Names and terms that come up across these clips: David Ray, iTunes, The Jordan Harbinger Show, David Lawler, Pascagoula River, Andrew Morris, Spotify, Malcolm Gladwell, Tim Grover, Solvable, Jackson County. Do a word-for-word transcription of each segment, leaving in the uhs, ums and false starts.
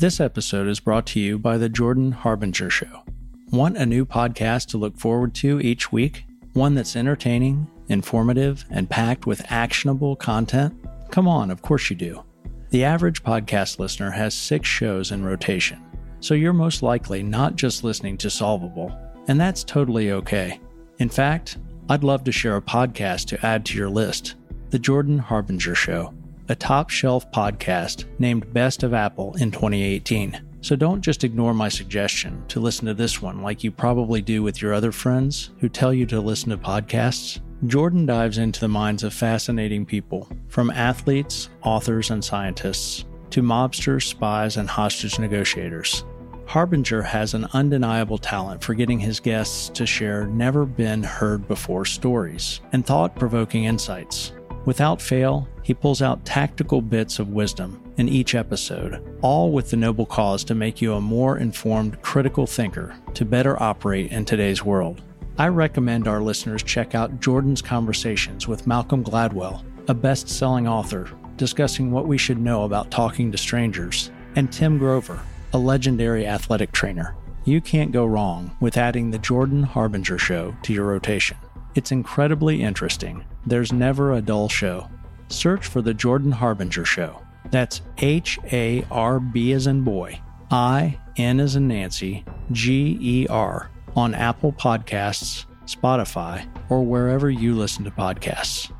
This episode is brought to you by The Jordan Harbinger Show. Want a new podcast to look forward to each week? One that's entertaining, informative, and packed with actionable content? Come on, of course you do. The average podcast listener has six shows in rotation, so you're most likely not just listening to Solvable, and that's totally okay. In fact, I'd love to share a podcast to add to your list. The Jordan Harbinger Show, a top-shelf podcast named Best of Apple in twenty eighteen. So don't just ignore my suggestion to listen to this one like you probably do with your other friends who tell you to listen to podcasts. Jordan dives into the minds of fascinating people, from athletes, authors, and scientists, to mobsters, spies, and hostage negotiators. Harbinger has an undeniable talent for getting his guests to share never-been-heard-before stories and thought-provoking insights. Without fail, he pulls out tactical bits of wisdom in each episode, all with the noble cause to make you a more informed, critical thinker to better operate in today's world. I recommend our listeners check out Jordan's conversations with Malcolm Gladwell, a best-selling author, discussing what we should know about talking to strangers, and Tim Grover, a legendary athletic trainer. You can't go wrong with adding the Jordan Harbinger Show to your rotation. It's incredibly interesting. There's never a dull show. Search for The Jordan Harbinger Show. That's H A R B as in boy, I N as in Nancy, G E R on Apple Podcasts, Spotify, or wherever you listen to podcasts.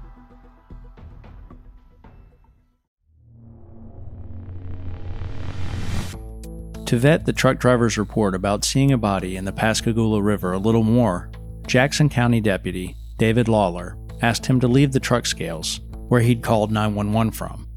To vet the truck driver's report about seeing a body in the Pascagoula River a little more, Jackson County Deputy David Lawler asked him to leave the truck scales, where he'd called nine one one from,